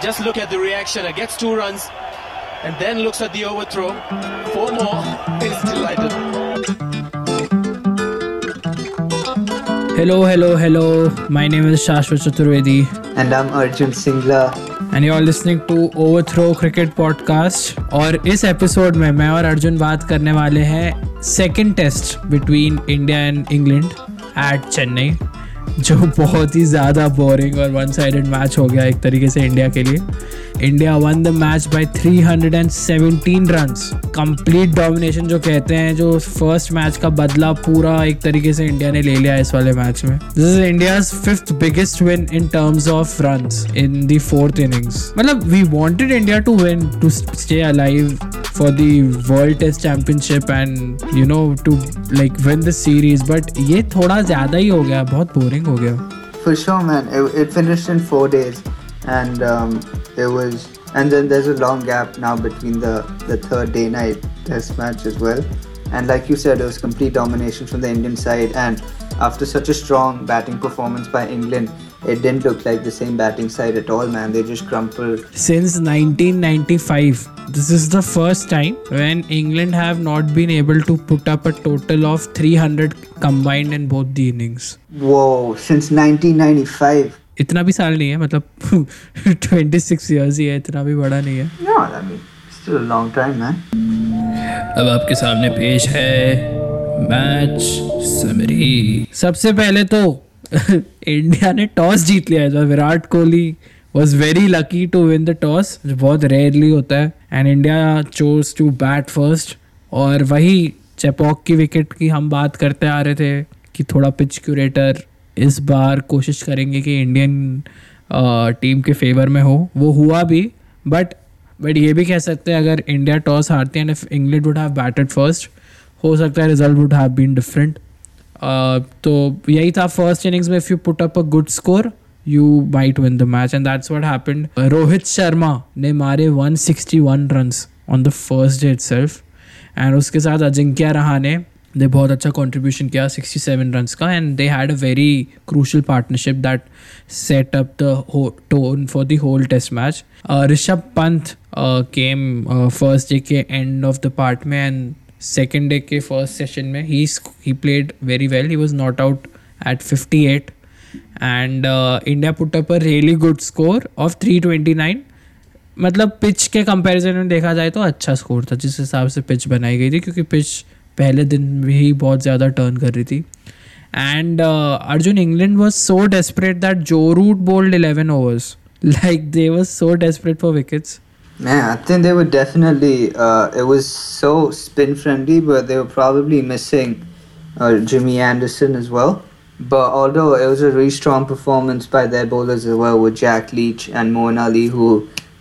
But just look at the reaction. It gets 2 runs and then looks at the overthrow. 4 more. He's delighted. Hello. My name is Shashwat Chaturvedi. And I'm Arjun Singla. And you're listening to Overthrow Cricket Podcast. और इस episode में मैं और अर्जुन बात करने वाले हैं second test between India and England at Chennai, जो बहुत ही ज़्यादा बोरिंग और वन साइडेड मैच हो गया एक तरीके से इंडिया के लिए. India won the match by 317 runs. Complete domination जो कहते हैं, जो फर्स्ट मैच का बदला पूरा एक तरीके से इंडिया ने ले लिया इस वाले मैच में. This is India's 5th biggest win in terms of runs in the 4th innings. मतलब we wanted India to win to stay alive for the World Test Championship and you know to like win the series, but ये थोड़ा ज़्यादा ही हो गया, बहुत boring हो गया. For sure, man. It finished in 4 days, and then there's a long gap now between the third day night Test match as well. And like you said, it was complete domination from the Indian side. And after such a strong batting performance by England, it didn't look like the same batting side at all, man. They just crumpled. Since 1995, this is the first time when England have not been able to put up a total of 300 combined in both the innings. Whoa, since 1995. इतना भी साल नहीं है, मतलब 26 years ही है, इतना भी बड़ा नहीं है. No, I mean, still a long time, man. अब आपके सामने पेश है मैच समरी. सबसे पहले तो इंडिया ने टॉस जीत लिया है. जो Virat Kohli was very lucky to win the toss, जो बहुत रेयरली होता है. And India chose to bat first. और वही चेपॉक की विकेट की हम बात करते आ रहे थे कि थोड़ा पिच क्यूरेटर इस बार कोशिश करेंगे कि इंडियन टीम के फेवर में हो, वो हुआ भी. बट ये भी कह सकते हैं अगर इंडिया टॉस हारती है and if England would have batted first, हो सकता है result would have been different. तो यही था फर्स्ट इनिंग्स में, if you put up a good score you might win the match, and that's what happened. Rohit Sharma ne mare 161 runs on the first day itself, and uske sath Ajinkya Rahane ne bahut acha contribution kiya 67 runs ka, and they had a very crucial partnership that set up the tone for the whole test match. Rishabh Pant came first day ke end of the part mein, and second day ke first session mein he played very well. He was not out at 58. And India put up a really good score of 329. मतलब pitch के comparison में देखा जाए तो अच्छा score था जिस हिसाब से पिच बनाई गई थी, क्योंकि पिच पहले दिन भी ही बहुत ज़्यादा टर्न कर रही थी. And Arjun, England was so desperate that Joe Root bowled 11 overs. Like they was so desperate for wickets. Man, I think they were definitely, it was so spin friendly, but they were probably missing Jimmy Anderson as well. But although it was a really strong performance by their bowlers as well, with Jack Leech and Moeen Ali, who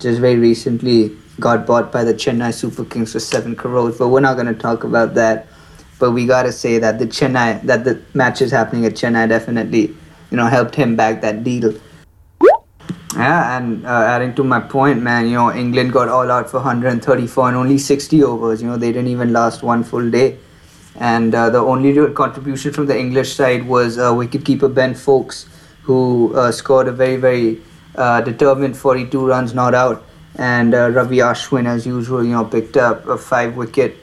just very recently got bought by the Chennai Super Kings for 7 crores. But we're not going to talk about that. But we got to say that the matches happening at Chennai definitely, you know, helped him back that deal. Yeah, and adding to my point, man, you know, England got all out for 134 and only 60 overs. You know, they didn't even last one full day. And the only real contribution from the English side was wicketkeeper Ben Foakes, who scored a very, very determined 42 runs not out. And Ravi Ashwin, as usual, you know, picked up a 5-wicket,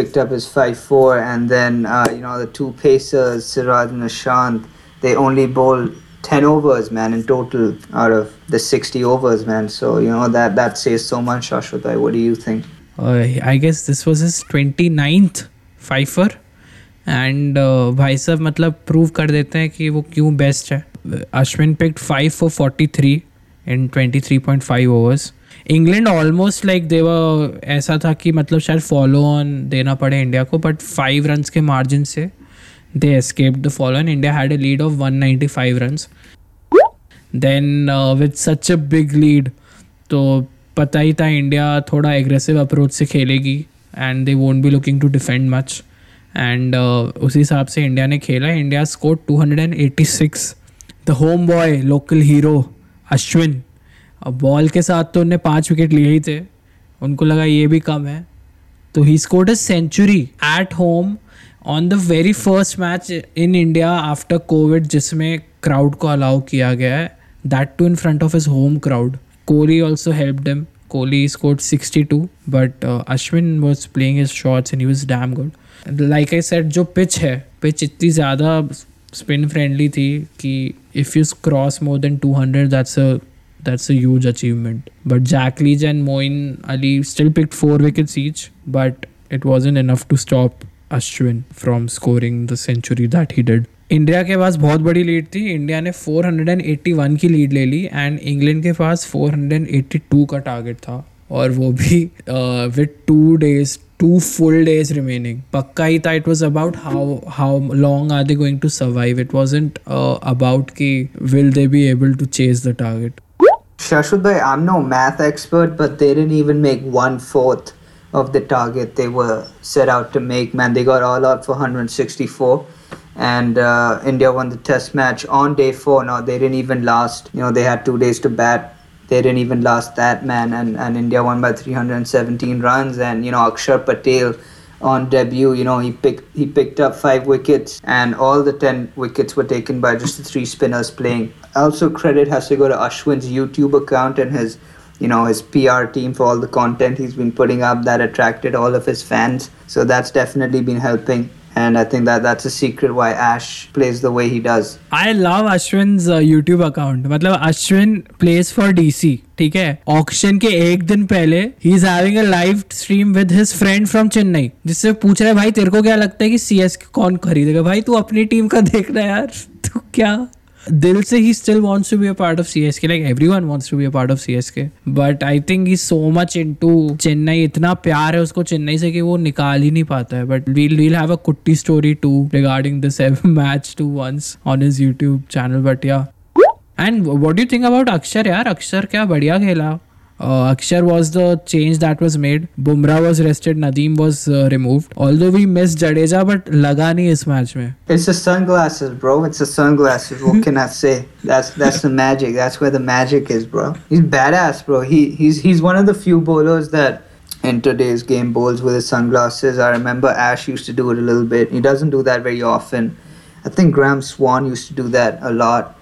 picked up his 5-4. And then, you know, the 2 pacers, Siraj and Nishant, they only bowled 10 overs, man, in total out of the 60 overs, man. So, you know, that says so much, Shashwatai. What do you think? I guess this was his 29th. Fifer and भाई साहब मतलब prove कर देते हैं कि वो क्यों best है. Ashwin picked 5 for 43 in 23.5 overs. England almost like देवा ऐसा था कि मतलब शायद फॉलो ऑन देना पड़े इंडिया को, बट 5 रन्स के मार्जिन से they escaped the follow on. India had a lead of 195 runs. Then with such a big lead तो पता ही था इंडिया थोड़ा एग्रेसिव अप्रोच से खेलेगी and they won't be looking to defend much. And उसी हिसाब से इंडिया ने खेला. India score 286. The home boy, local hero Ashwin, ball के साथ तो उनने 5 विकेट लिए ही थे, उनको लगा ये भी कम है, तो he scored a century at home on the very first match in India after Covid, जिसमें क्राउड को अलाउ किया गया है, that too in front of his home crowd. Kohli also helped them. Kohli scored 62, but Ashwin was playing his shots and he was damn good. And like I said, जो pitch है, pitch इतनी ज़्यादा spin friendly थी कि if you cross more than 200, that's a huge achievement. But Jack Leech and Moeen Ali still picked 4 wickets each, but it wasn't enough to stop Ashwin from scoring the century that he did. India के पास बहुत बड़ी lead थी. India ने 481 की lead ले ली and England के पास 482 का टारगेट था, और वो भी विद 2 फुल डेज रिमेनिंग. पक्का ही था. It was about how long are they going to survive. It wasn't about कि will they be able to chase the target. Shashwat bhai, I'm no math expert, but they didn't even make 1/4 of the target they were set out to make, man. They got all out for 164. And India won the test match on day 4. Now they didn't even last, you know, they had 2 days to bat. They didn't even last that, man. And India won by 317 runs. And, you know, Akshar Patel on debut, you know, he picked up 5 wickets, and all the 10 wickets were taken by just the 3 spinners playing. Also, credit has to go to Ashwin's YouTube account and his, you know, his PR team for all the content he's been putting up that attracted all of his fans. So that's definitely been helping. And I think that's a secret why Ash plays the way he does. I love Ashwin's YouTube account. मतलब Ashwin plays for DC, ठीक है? Auction के एक दिन पहले he is having a live stream with his friend from Chennai, जिससे पूछ रहा है भाई तेरे को क्या लगता है कि CS कौन खरीदेगा. भाई तू अपनी टीम का देख रहा है यार, तू क्या दिल से. He still wants to be a part of CSK, like everyone wants to be a part of CSK, but I think he's so much into Chennai. इतना प्यार है उसको चेन्नई से कि वो निकाल ही नहीं पाता है. But we'll have a kutti story too regarding this match too once on his YouTube channel. But yeah, and what do you think about Akshar यार? Akshar क्या बढ़िया खेला. Akshar was the change that was made. Bumrah was rested. Nadeem was removed. Although we missed Jadeja, but laga nahi is match mein. It's the sunglasses, bro. It's the sunglasses. What can I say? That's the magic. That's where the magic is, bro. He's badass, bro. He's one of the few bowlers that in today's game bowls with his sunglasses. I remember Ash used to do it a little bit. He doesn't do that very often. I think Graham Swan used to do that a lot.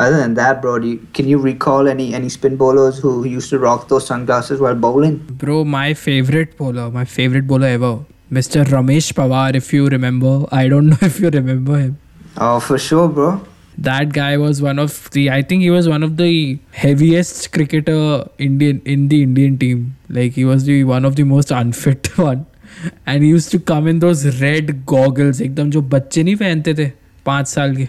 Other than that, bro, can you recall any spin bowlers who used to rock those sunglasses while bowling? Bro, my favorite bowler ever, Mr. Ramesh Pawar, if you remember. I don't know if you remember him. Oh, for sure, bro. That guy was one of the heaviest cricketer in the Indian team. Like, he was one of the most unfit one. And he used to come in those red goggles, एकदम जो बच्चे नहीं पहनते थे 5 साल के.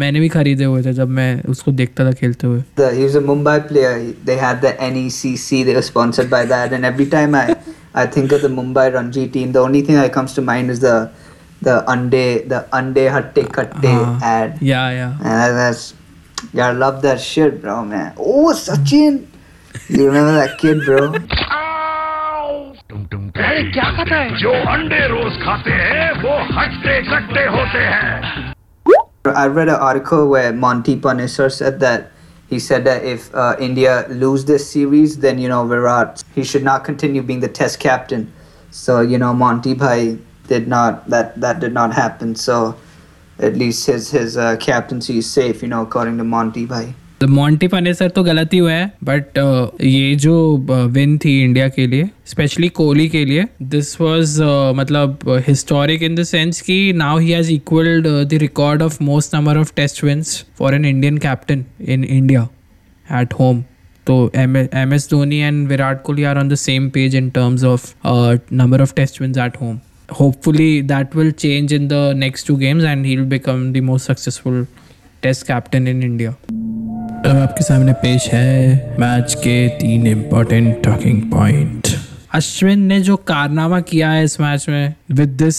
मैंने भी खरीदे हुए थे जब मैं उसको देखता था खेलते हुए. He was a Mumbai player. They had the NECC. They were sponsored by that. And every time I think of the Mumbai Ranji team, the only thing that comes to mind is the Ande Hatte Katte ad. Yeah. And I love that shit, bro, man. Oh, Sachin. You remember that kid, bro? Hey, क्या खाता है? जो अंडे रोज खाते हैं, वो हट्टे कट्टे होते हैं. I read an article where Monty Panesar said that if India lose this series, then, you know, Virat, he should not continue being the test captain. So, you know, Monty bhai did not happen. So at least his captaincy is safe, you know, according to Monty bhai. तो Monty Panesar तो गलत ही हुआ है, but ये जो win थी India के लिए, स्पेशली कोहली के लिए, दिस वाज मतलब हिस्टोरिक इन द सेंस कि now he has equalled the record of most number of test wins for an Indian captain in India at home. तो MS Dhoni and Virat Kohli are on the same page in terms of number of test wins at home. Hopefully that will change in the next 2 games and he will become the most successful test captain in India. अब आपके सामने पेश है match के 3 important talking point. Ashwin ने जो कारनामा किया है इस मैच में, with this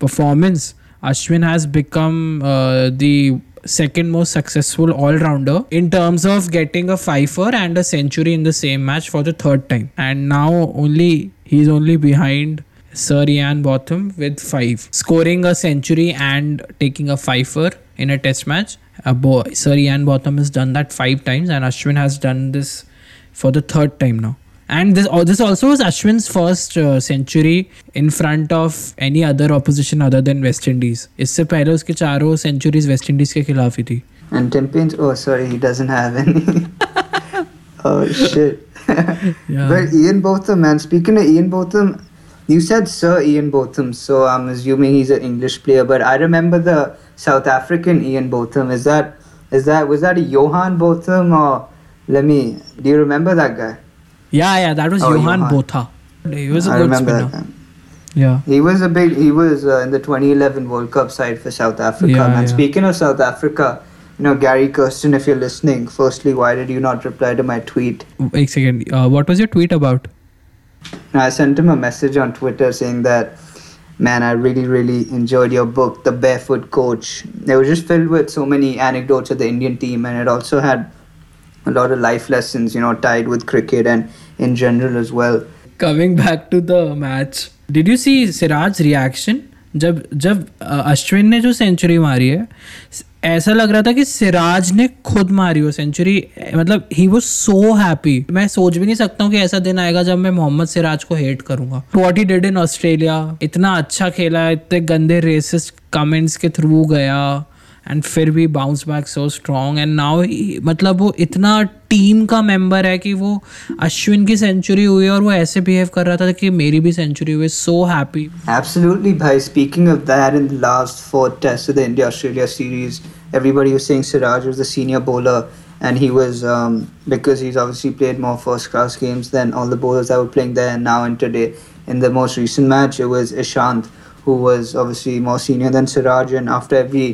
performance Ashwin has become the second most successful all-rounder in terms of getting a 5-er and a century in the same match for the 3rd time, and now he is only behind Sir Ian Botham with 5, scoring a century and taking a 5-er in a test match. Sir Ian Botham has done that 5 times and Ashwin has done this for the 3rd time now. And this also was Ashwin's first century in front of any other opposition other than West Indies. इससे पहले उसके 4 centuries West Indies के खिलाफ ही थी. And Timpins, oh sorry, he doesn't have any. Oh, shit. Yeah. But Ian Botham, man, speaking of Ian Botham, you said Sir Ian Botham, so I'm assuming he's an English player, but I remember the South African Ian Botham. Was that a Johan Botham or do you remember that guy? Yeah, that was Johan Botha. He was a good spinner. That. Yeah. He was in the 2011 World Cup side for South Africa. Yeah, man. Yeah. Speaking of South Africa, Gary Kirsten, if you're listening, firstly, why did you not reply to my tweet? Wait a second. What was your tweet about? I sent him a message on Twitter saying that, man, I really, really enjoyed your book, The Barefoot Coach. It was just filled with so many anecdotes of the Indian team, and it also had a lot of life lessons, tied with cricket and in general as well. Coming back to the match, did you see Siraj's reaction? जब अश्विन ने जो century मारी है, ऐसा लग रहा था कि सिराज ने खुद मारी हो सेंचुरी. मतलब ही वाज सो हैप्पी. मैं सोच भी नहीं सकता हूँ कि ऐसा दिन आएगा जब मैं मोहम्मद सिराज को हेट करूंगा. What he did in Australia, इतना अच्छा खेला, इतने गंदे रेसिस्ट कमेंट्स के थ्रू गया एंड फिर भी bounce back so strong and now मतलब वो इतना टीम का मेंबर है कि वो अश्विन की सेंचुरी हुई और वो ऐसे बिहेव कर रहा था कि मेरी भी सेंचुरी हुई. So happy. एब्सोल्युटली भाई. Speaking of that, in the last 4 test of the India Australia series, everybody was saying Siraj was the senior bowler and he was because he's obviously played more first class games than all the bowlers that were playing there and now and today. In the most recent match, it was Ishant who was obviously more senior than Siraj, and after every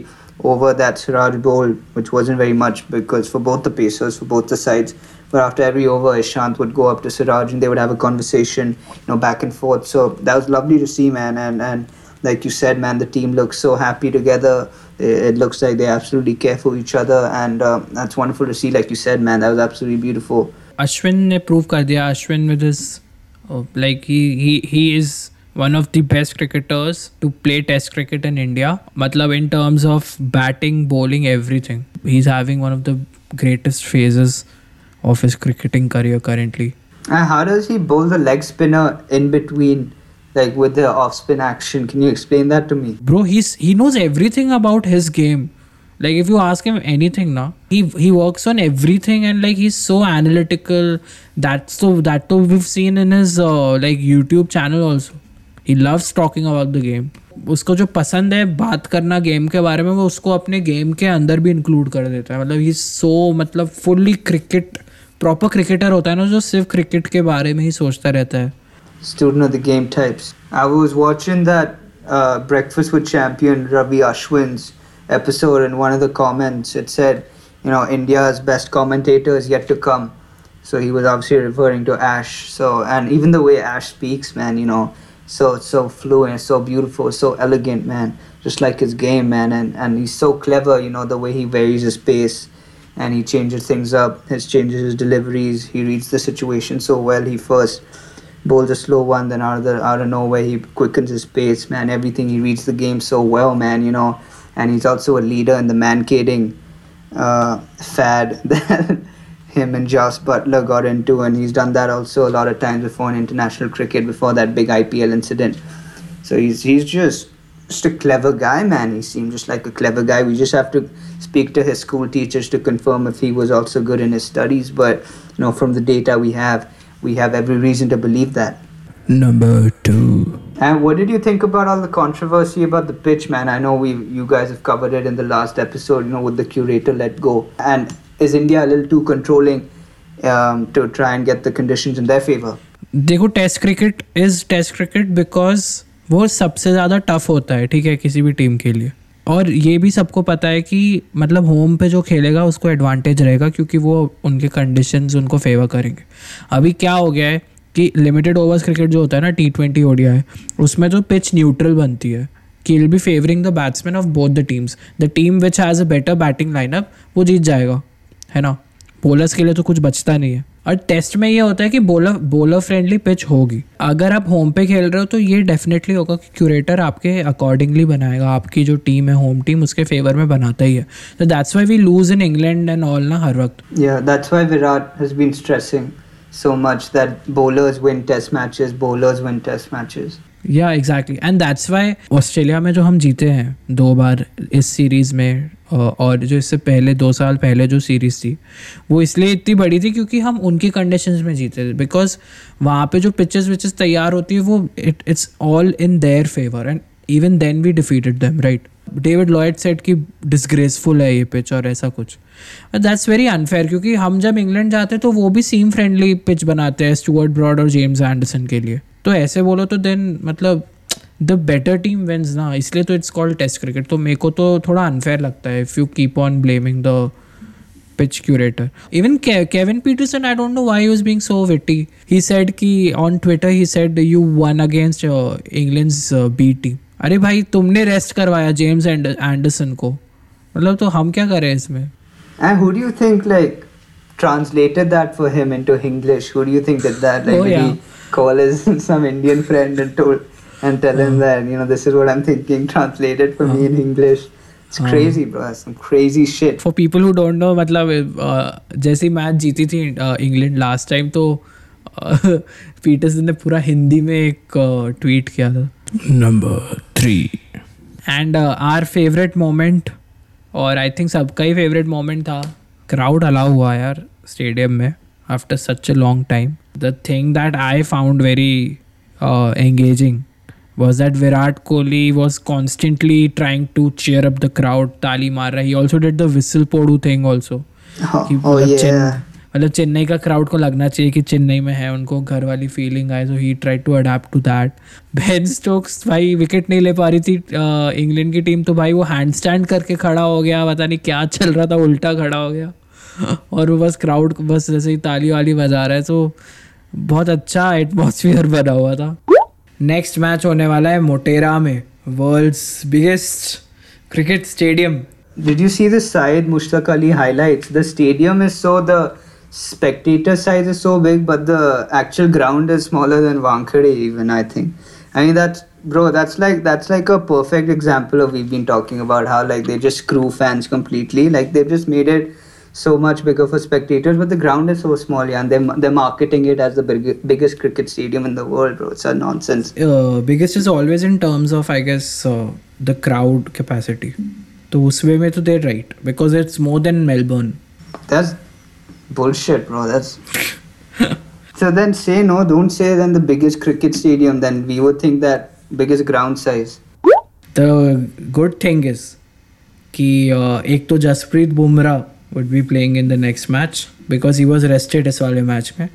over that Siraj bowled, which wasn't very much because for both the Pacers, for both the sides, but after every over Ishant would go up to Siraj and they would have a conversation, back and forth. So that was lovely to see, man, and like you said, man, the team looks so happy together. It looks like they absolutely care for each other, and that's wonderful to see. Like you said, man, that was absolutely beautiful. Ashwin ne prove kar diya. Ashwin with his like he is one of the best cricketers to play test cricket in India. Matlab in terms of batting, bowling, everything. He's having one of the greatest phases of his cricketing career currently. And how does he bowl the leg spinner in between? Like with the off-spin action, can you explain that to me? Bro, he knows everything about his game. Like if you ask him anything now, he works on everything and like he's so analytical. That we've seen in his like YouTube channel also. He loves talking about the game. उसको जो पसंद है बात करना game के बारे में, वो उसको अपने गेम के अंदर भी इंक्लूड कर देता है. मतलब he's so fully cricket, proper cricketer होता है ना जो सिर्फ क्रिकेट के बारे में ही सोचता रहता है. Student of the game types. I was watching that Breakfast with Champion Ravi Ashwin's episode, and one of the comments, it said, India's best commentator is yet to come. So he was obviously referring to Ash. So, and even the way Ash speaks, man, so fluent, so beautiful, so elegant, man, just like his game, man. And he's so clever, the way he varies his pace and he changes things up, his deliveries, he reads the situation so well. He first bowls a slow one, then out of nowhere he quickens his pace, man. Everything, he reads the game so well, man, and he's also a leader in the man-cating fad that him and Joss Butler got into, and he's done that also a lot of times before in international cricket, before that big IPL incident. So he's just a clever guy, man. He seemed just like a clever guy. We just have to speak to his school teachers to confirm if he was also good in his studies, but from the data we have every reason to believe that. Number 2. And what did you think about all the controversy about the pitch, man? I know you guys have covered it in the last episode, with the curator let go. And is India a little too controlling to try and get the conditions in their favor? Dekho, test cricket is test cricket because वो सबसे ज़्यादा tough होता है, ठीक है, किसी भी team के लिए. और ये भी सबको पता है कि होम पे जो खेलेगा उसको एडवांटेज रहेगा क्योंकि वो उनके कंडीशंस उनको फेवर करेंगे. अभी क्या हो गया है कि लिमिटेड ओवर्स क्रिकेट जो होता है ना, T20 ODI, उसमें जो पिच न्यूट्रल बनती है कि will be favouring the batsman of both the teams. The team which has a better batting lineup वो जीत जाएगा, है ना. बॉलर्स के लिए तो कुछ बचता नहीं है. और टेस्ट में ये होता है कि बॉलर फ्रेंडली पिच होगी. अगर आप होम पे खेल रहे हो तो ये डेफिनेटली होगा कि क्यूरेटर आपके अकॉर्डिंगली बनाएगा. आपकी जो टीम है, होम टीम, उसके फेवर में बनाता ही है. So that's why we lose in England and all ना हर वक्त. या that's why Virat has been stressing so much that bowlers win test matches. Yeah, exactly. And that's why Australia में जो हम जीते हैं 2 बार इस सीरीज़ में और जो इससे पहले 2 साल पहले जो सीरीज़ थी वो इसलिए इतनी बड़ी थी क्योंकि हम उनकी कंडीशंस में जीते थे बिकॉज वहाँ पे जो पिचेस विचेस तैयार होती है वो it's all in their favour and even then we defeated them right. David Lloyd said की डिस्ग्रेसफुल है ये पिच और ऐसा कुछ. दैट्स वेरी अनफेयर क्योंकि हम जब इंग्लैंड जाते तो वो भी सीम फ्रेंडली पिच बनाते हैं स्टुअर्ट ब्रॉड और जेम्स एंडरसन के लिए. तो ऐसे बोलो तो देन मतलब द बेटर टीम विन्स ना, इसलिए तो इट्स कॉल्ड टेस्ट क्रिकेट. तो मेरे को तो थोड़ा अनफेयर लगता है if you keep on blaming the pitch curator. Even Kevin Pietersen, I don't know why he was being so witty. He said कि on Twitter he said you won against England's B team. अरे भाई तुमने rest करवाया James Anderson को, मतलब तो हम क्या करें इसमें. And who do you think like translated that for him into English? Who do you think did that? Like, oh, yeah. Did he call his some Indian friend and tell him that, you know, this is what I'm thinking, translated for me in English. It's crazy, bro. That's some crazy shit. For people who don't know, मतलब जैसे match जीती थी England last time तो Pietersen ने पूरा हिंदी में एक tweet किया था Number 3 and our favorite moment और I think सबका ही favorite moment था. Crowd allow हुआ यार stadium में after such a long time. The thing that I found very engaging was that Virat Kohli was constantly trying to cheer up the crowd, ताली मार रहा. He also did the whistle podu thing also. मतलब चेन्नई का crowd को लगना चाहिए कि चेन्नई में है, उनको घर वाली फीलिंग आए, so he try to adapt to that. Ben Stokes भाई विकेट नहीं ले पा रही थी इंग्लैंड की टीम, तो भाई वो हैंड स्टैंड करके खड़ा हो गया, पता नहीं क्या चल रहा था, उल्टा खड़ा हो गया और वो बस क्राउड बस जैसे ही ताली वाली बजा रहा है. तो बहुत अच्छा एटमॉस्फेयर बना हुआ था. नेक्स्ट मैच होने वाला है मोटेरा में, world's biggest cricket stadium. Did you see the Syed Mushtaq Ali highlights? The stadium is so, the spectator size is so big but the actual ground is smaller than Wankhede even, I think. I mean that's like a perfect example of we've been talking about how like they just screw fans completely. Like they've just made it so much bigger for spectators but the ground is so small, yeah, and they're marketing it as the biggest cricket stadium in the world, bro. It's a nonsense. Biggest is always in terms of, I guess, the crowd capacity. So us way mein to they're right because it's more than Melbourne. That's bullshit, bro. That's so then say no, don't say then the biggest cricket stadium, then we would think that biggest ground size. The good thing is ki ek to Jasprit Bumrah would be playing in the next match because he was rested is wale match mein.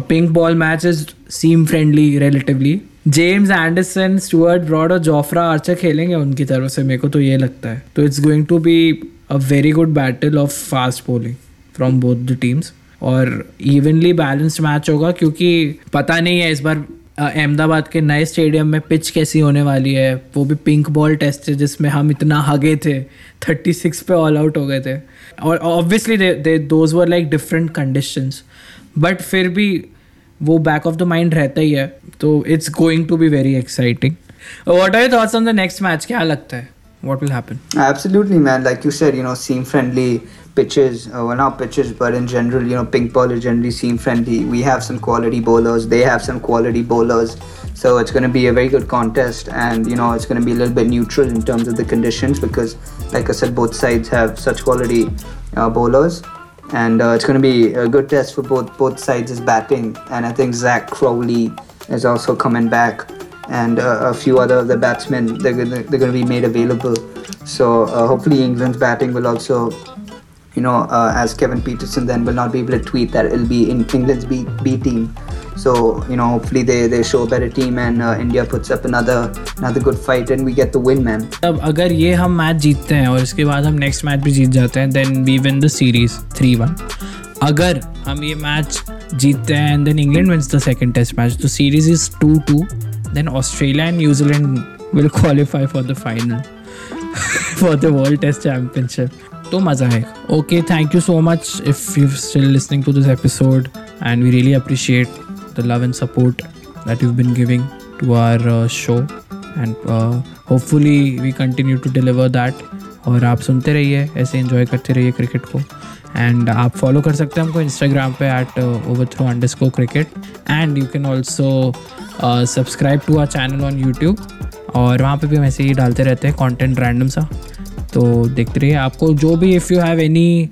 A pink ball match is seam friendly relatively. James Anderson, Stuart Broad और Jofra Archer खेलेंगे उनकी तरफ से, मेरे को तो ये लगता है. तो it's going to be a very good battle of fast bowling from both the teams और evenly balanced match होगा क्योंकि पता नहीं है इस बार अहमदाबाद के नए स्टेडियम में पिच कैसी होने वाली है. वो भी पिंक बॉल टेस्ट है जिसमें हम इतना हगे थे, 36 पे ऑल आउट हो गए थे और obviously they those were like different conditions but फिर भी वो बैक ऑफ द माइंड रहता ही है. तो it's going to be very exciting. What are your thoughts on the next match? क्या लगता है what will happen? Absolutely, man. Like you said, you know, seam friendly pitches, well not pitches but in general, you know, pink ball is generally seam friendly. We have some quality bowlers, they have some quality bowlers, so it's going to be a very good contest and, you know, it's going to be a little bit neutral in terms of the conditions because like I said, both sides have such quality bowlers and it's going to be a good test for both sides is batting and I think Zach Crowley is also coming back and a few other of the batsmen they're going to be made available, so hopefully England's batting will also, you know, as Kevin Peterson then will not be able to tweet that it'll be in England's B team, so you know hopefully they show a better team and India puts up another good fight and we get the win, man. Ab agar ye hum match jeette hain aur iske baad hum next match bhi jeet jate hain then we win the series 3-1. agar hum ye match jeette hain and then England wins the second test match the series is 2-2. Then Australia and New Zealand will qualify for the final for the World Test Championship. तो मज़ा आएगा. Okay, thank you so much if you're still listening to this episode and we really appreciate the love and support that you've been giving to our show and hopefully we continue to deliver that और आप सुनते रहिए, ऐसे enjoy करते रहिए cricket को। And आप follow कर सकते हैं हमको इंस्टाग्राम पे @overthrow_cricket and you can also subscribe to our channel on YouTube, और वहाँ पे भी हम ऐसे ही डालते रहते हैं कंटेंट रैंडम सा, तो देखते रहिए। आपको जो भी if you have any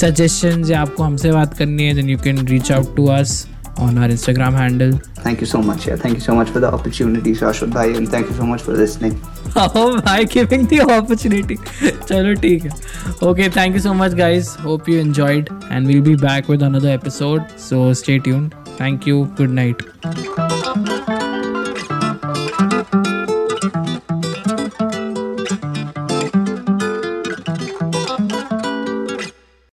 suggestions या आपको हमसे बात करनी है then you can reach out to us on our Instagram handle. Thank you so much. Yeah, thank you so much for the opportunity, Shashwat bhai, and thank you so much for listening. Oh, bhai, giving the opportunity. Chalo, theek hai. Okay, thank you so much, guys. Hope you enjoyed, and we'll be back with another episode. So stay tuned. Thank you. Good night.